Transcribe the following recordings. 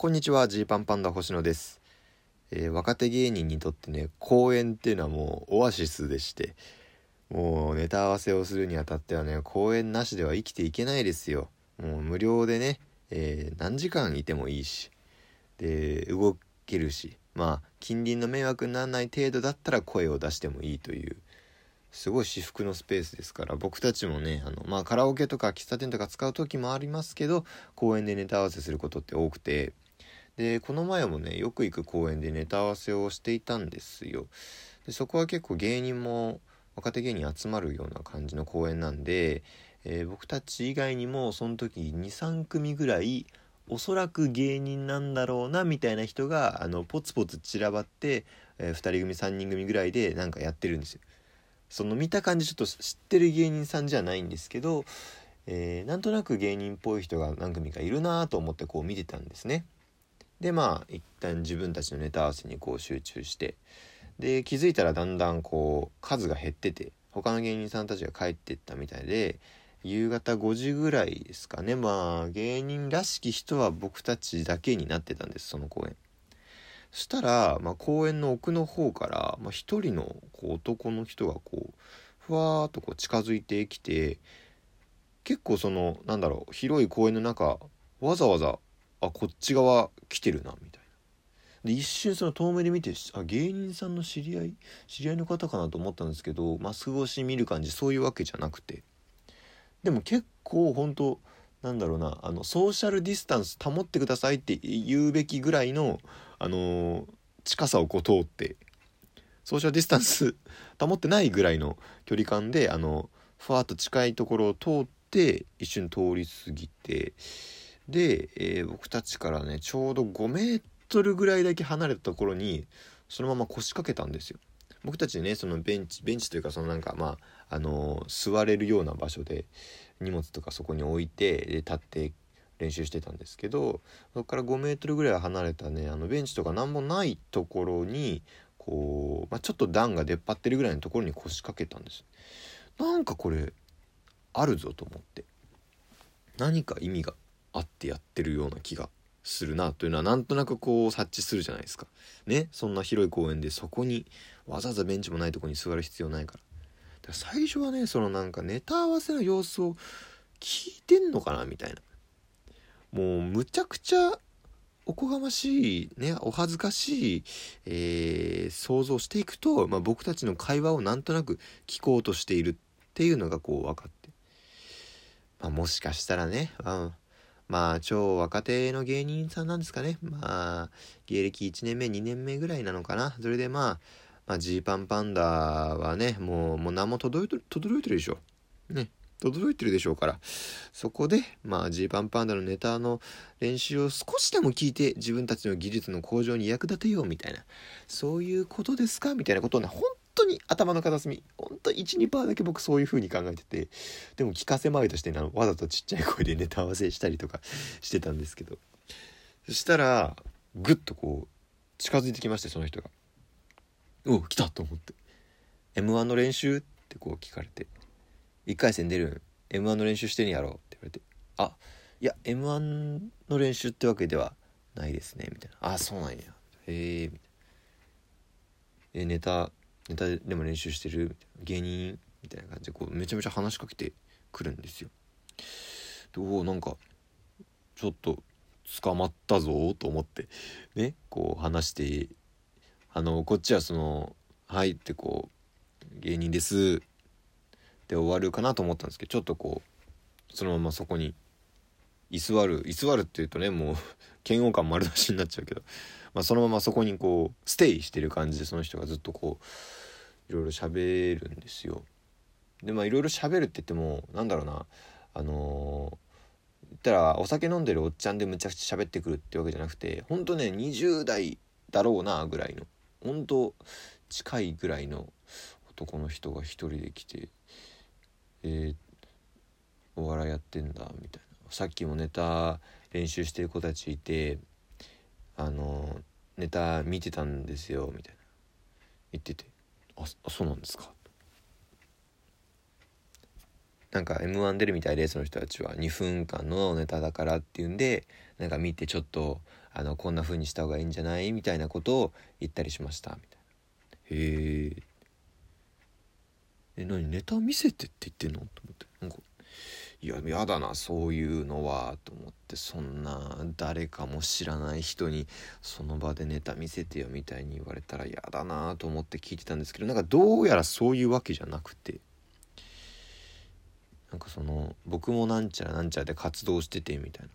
こんにちは、ジーパンパンダ星野です。若手芸人にとってね、公演っていうのはもうオアシスでして、もうネタ合わせをするにあたってはね、公演なしでは生きていけないですよ。もう無料でね、何時間いてもいいし、で動けるし、近隣の迷惑にならない程度だったら声を出してもいいという、すごい至福のスペースですから、僕たちもね、カラオケとか喫茶店とか使う時もありますけど、公演でネタ合わせすることって多くて、でこの前もね、よく行く公演でネタ合わせをしていたんですよ。でそこは結構芸人も若手芸人集まるような感じの公演なんで、僕たち以外にもその時 2,3 組ぐらい、おそらく芸人なんだろうなみたいな人がポツポツ散らばって、2人組3人組ぐらいでなんかやってるんですよ。その見た感じちょっと知ってる芸人さんじゃないんですけど、なんとなく芸人っぽい人が何組かいるなと思ってこう見てたんですね。で一旦自分たちのネタ合わせにこう集中して、で気づいたらだんだんこう数が減ってて、他の芸人さんたちが帰ってったみたいで、夕方5時ぐらいですかね、芸人らしき人は僕たちだけになってたんです、その公演。そしたら、公園の奥の方から、一人のこう男の人がこうふわーっとこう近づいてきて、結構その広い公園の中、わざわざこっち側来てるなみたいな。で一瞬その遠目で見て、芸人さんの知り合いの方かなと思ったんですけど、マスク越し見る感じそういうわけじゃなくて、でも結構本当ソーシャルディスタンス保ってくださいって言うべきぐらいの、近さをこう通って、ソーシャルディスタンス保ってないぐらいの距離感でふわっと近いところを通って一瞬通り過ぎて、で、僕たちからねちょうど5メートルぐらいだけ離れたところにそのまま腰掛けたんですよ。僕たちね、そのベンチというか、その座れるような場所で荷物とかそこに置いて、で立って練習してたんですけど、そこから5メートルぐらい離れたね、ベンチとかなんもないところにこう、ちょっと段が出っ張ってるぐらいのところに腰掛けたんです。なんかこれあるぞと思って、何か意味があってやってるような気がするなというのはなんとなくこう察知するじゃないですかね。そんな広い公園でそこにわざわざベンチもないところに座る必要ないから。だから最初はね、そのネタ合わせの様子を聞いてんのかなみたいな、もうむちゃくちゃおこがましいね、お恥ずかしい、想像していくと、僕たちの会話をなんとなく聞こうとしているっていうのがこう分かって、もしかしたらね、超若手の芸人さんなんですかね。芸歴1年目2年目ぐらいなのかな。それでジーパンパンダはね、もう名も届いてるでしょね、届いてるでしょうから、そこでジーパンパンダのネタの練習を少しでも聞いて自分たちの技術の向上に役立てようみたいな、そういうことですかみたいなことをね、本当に頭の片隅、本当 1,2% だけ僕そういう風に考えてて、でも聞かせまいとしてわざとちっちゃい声でネタ合わせしたりとかしてたんですけど、そしたらぐっとこう近づいてきまして、その人が来たと思って、 M1 の練習ってこう聞かれて、1回戦出るん M1 の練習してんやろって言われて、いや M1 の練習ってわけではないですねみたいな、そうなんや、へえみたいな、ネタでも練習してる芸人みたいな感じでこうめちゃめちゃ話しかけてくるんですよ。でなんかちょっと捕まったぞと思ってね、こう話して、こっちはそのはいってこう芸人ですで終わるかなと思ったんですけど、ちょっとこうそのままそこに居座るっていうとね、もう嫌悪感丸出しになっちゃうけど、そのままそこにこうステイしてる感じで、その人がずっとこういろいろ喋るんですよ。でいろいろ喋るって言っても言ったらお酒飲んでるおっちゃんでむちゃくちゃ喋ってくるってわけじゃなくて、ほんとね20代だろうなぐらいの、ほんと近いぐらいの男の人が一人で来て、お笑いやってんだみたいな、さっきもネタ練習してる子たちいてネタ見てたんですよみたいな言ってて、そうなんですか、なんか M1 出るみたいで、その人たちは2分間のネタだからっていうんで、見てちょっとこんな風にした方がいいんじゃないみたいなことを言ったりしましたみたいな。へえ。何ネタ見せてって言ってんのと思って、なんかいやだなそういうのはと思って、そんな誰かも知らない人にその場でネタ見せてよみたいに言われたらやだなと思って聞いてたんですけど、なんかどうやらそういうわけじゃなくて、なんかその僕もなんちゃらなんちゃらで活動しててみたい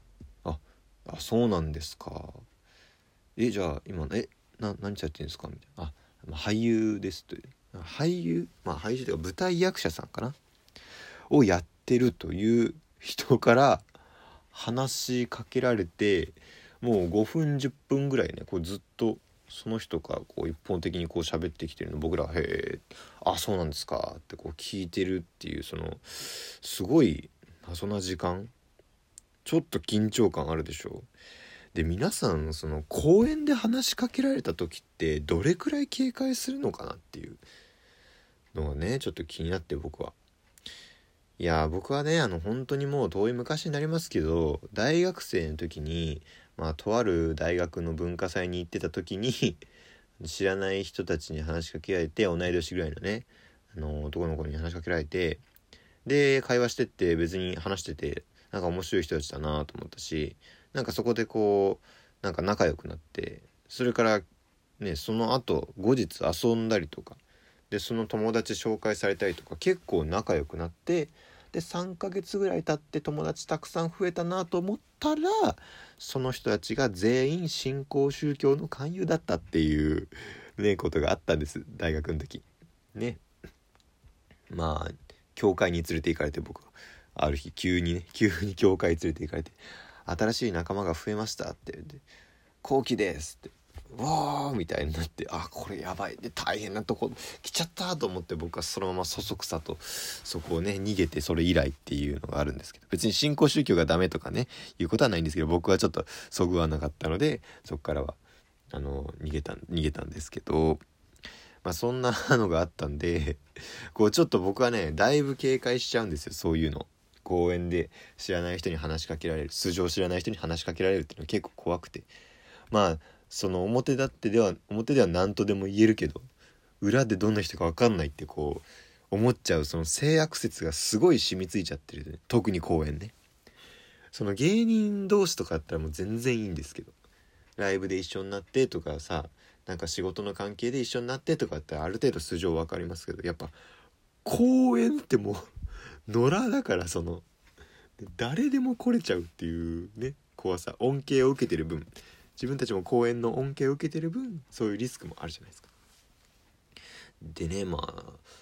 な、あそうなんですか、じゃあ今何ちゃってんですかみたいな、俳優ですという、俳優というか舞台役者さんかなをやってるという人から話しかけられて、もう5分10分ぐらいね、こうずっとその人がこう一方的にこう喋ってきてるの、僕らはへえ、あそうなんですかってこう聞いてるっていう、そのすごい謎な時間、ちょっと緊張感あるでしょ。で皆さんその公園で話しかけられた時ってどれくらい警戒するのかなっていうのがね、ちょっと気になって、僕はいや僕はね本当にもう遠い昔になりますけど、大学生の時にとある大学の文化祭に行ってた時に知らない人たちに話しかけられて、同い年ぐらいのね男の子に話しかけられて、で会話してって別に話しててなんか面白い人たちだなと思ったし、なんかそこでこうなんか仲良くなって、それからねその後後日遊んだりとかで、その友達紹介されたりとか結構仲良くなって、で3ヶ月ぐらい経って友達たくさん増えたなと思ったら、その人たちが全員新興宗教の勧誘だったっていうねことがあったんです、大学の時ね。教会に連れて行かれて、僕ある日急に教会に連れて行かれて、新しい仲間が増えましたって言って、後期ですってわーみたいになって、これやばいで大変なとこ来ちゃったと思って、僕はそのままそそくさとそこをね逃げて、それ以来っていうのがあるんですけど、別に新興宗教がダメとかねいうことはないんですけど、僕はちょっとそぐわなかったのでそこからは逃げたんですけど、そんなのがあったんで、こうちょっと僕はねだいぶ警戒しちゃうんですよ、そういうの。公園で知らない人に話しかけられる、素性知らない人に話しかけられるっていうのは結構怖くて、その表では何とでも言えるけど、裏でどんな人か分かんないってこう思っちゃう、その性悪説がすごい染みついちゃってる、ね、特に公園ね。その芸人同士とかだったらもう全然いいんですけど、ライブで一緒になってとかさ、なんか仕事の関係で一緒になってとかだったらある程度素性分かりますけど、やっぱ公園ってもう野良だから、その誰でも来れちゃうっていうね怖さ、恩恵を受けてる分、自分たちも公園の恩恵を受けてる分そういうリスクもあるじゃないですか。でね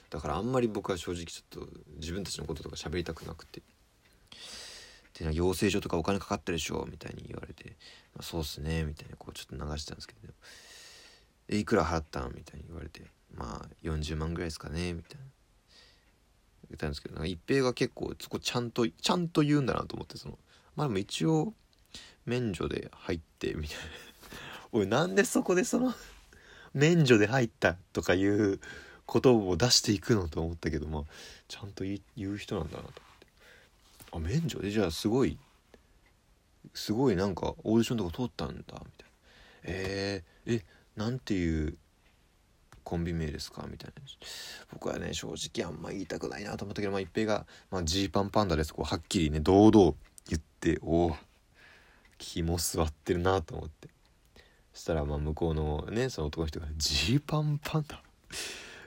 だからあんまり僕は正直ちょっと自分たちのこととか喋りたくなくて、で養成所とかお金かかったでしょみたいに言われて、そうっすねみたいなこうちょっと流したんですけど、ね、いくら払ったんみたいに言われて、40万ぐらいですかねみたいな言ったんですけど、なんか一平が結構そこちゃんと言うんだなと思って、そのでも一応免除で入ってみたいなおいなんでそこでその免除で入ったとかいうことを出していくのと思ったけど、ちゃんと言う人なんだなと思って、免除でじゃあすごいなんかオーディションとか通ったんだみたいな、なんていうコンビ名ですかみたいな。僕はね正直あんま言いたくないなと思ったけど、一平がGパンパンダですこうはっきりね堂々言って、肝座ってるなと思って、そしたら向こうのねその男の人がジーパンパンダ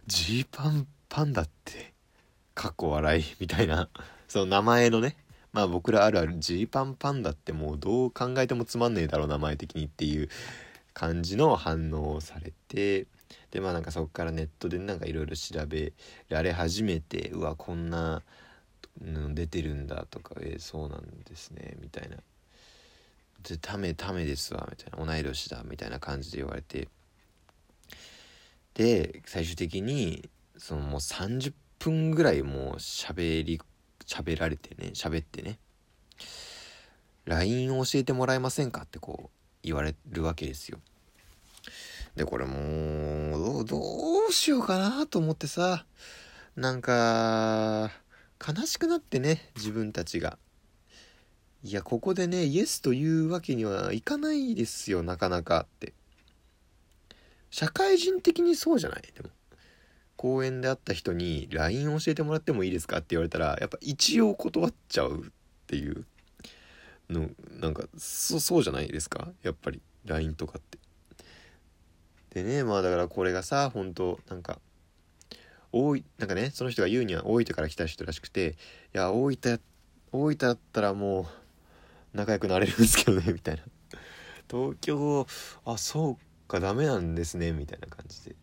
ジーパンパンダってかっこ笑いみたいな、その名前のね僕らあるあるジーパンパンダってもうどう考えてもつまんねえだろう名前的にっていう感じの反応をされて、でなんかそこからネットでなんかいろいろ調べられ始めて、こんなの出てるんだとか、そうなんですねみたいな、でためですわみたいな、同い年だみたいな感じで言われて、で最終的にそのもう30分ぐらいもう喋ってね LINE を教えてもらえませんかってこう言われるわけですよ。でこれもうどうしようかなと思ってさ、なんか悲しくなってね自分たちがいや、ここでねイエスというわけにはいかないですよ、なかなかって。社会人的にそうじゃない？でも公園で会った人に LINE 教えてもらってもいいですかって言われたら、やっぱ一応断っちゃうっていうの、なんかそうじゃないですか、やっぱり LINE とかって。でね、まあだからこれがさ、本当なんか多い、なんかね、その人が言うには大分から来た人らしくて、いや大分だったらもう仲良くなれるんですけどねみたいな、東京あそうかダメなんですねみたいな感じで、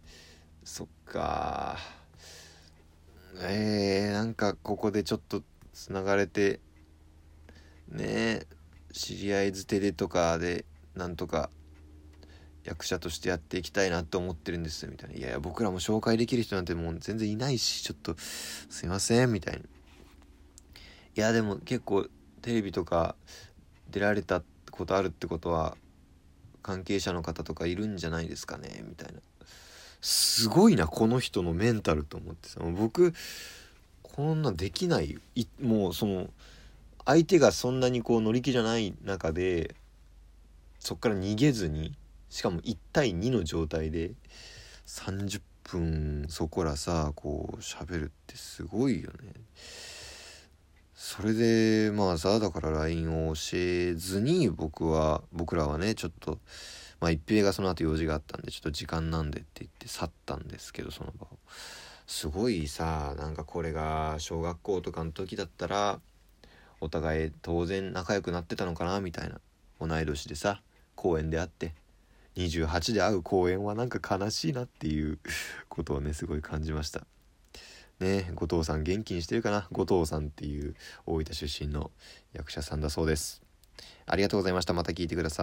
そっかなんかここでちょっとつながれてね、知り合いづてでとかでなんとか役者としてやっていきたいなと思ってるんですみたいな、いやいや僕らも紹介できる人なんてもう全然いないし、ちょっとすいませんみたいな、いやでも結構テレビとか出られたことあるってことは関係者の方とかいるんじゃないですかねみたいな、すごいなこの人のメンタルと思ってさ、僕こんなできない、もうその相手がそんなにこう乗り気じゃない中でそっから逃げずに、しかも1対2の状態で30分そこらさこう喋るってすごいよね。それでまあさ、だから LINE を教えずに僕らはね、ちょっとまあ一平がその後用事があったんでちょっと時間なんでって言って去ったんですけど、その場をすごいさ、なんかこれが小学校とかの時だったらお互い当然仲良くなってたのかなみたいな、同い年でさ公園で会って28で会う公演はなんか悲しいなっていうことをねすごい感じましたね。後藤さん元気にしてるかな。後藤さんっていう大分出身の役者さんだそうです。ありがとうございました。また聞いてください。